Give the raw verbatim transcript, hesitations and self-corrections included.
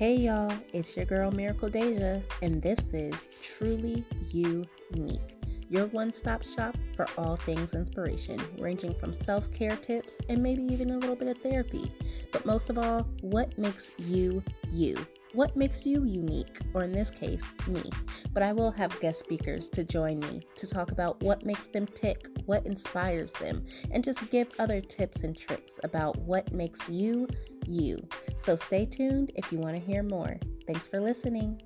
Hey y'all, it's your girl Miracle Deja, and this is Truly You Unique, your one-stop shop for all things inspiration, ranging from self-care tips and maybe even a little bit of therapy. But most of all, what makes you, you? What makes you unique, or in this case, me? But I will have guest speakers to join me to talk about what makes them tick, what inspires them, and just give other tips and tricks about what makes you, you. So stay tuned if you want to hear more. Thanks for listening.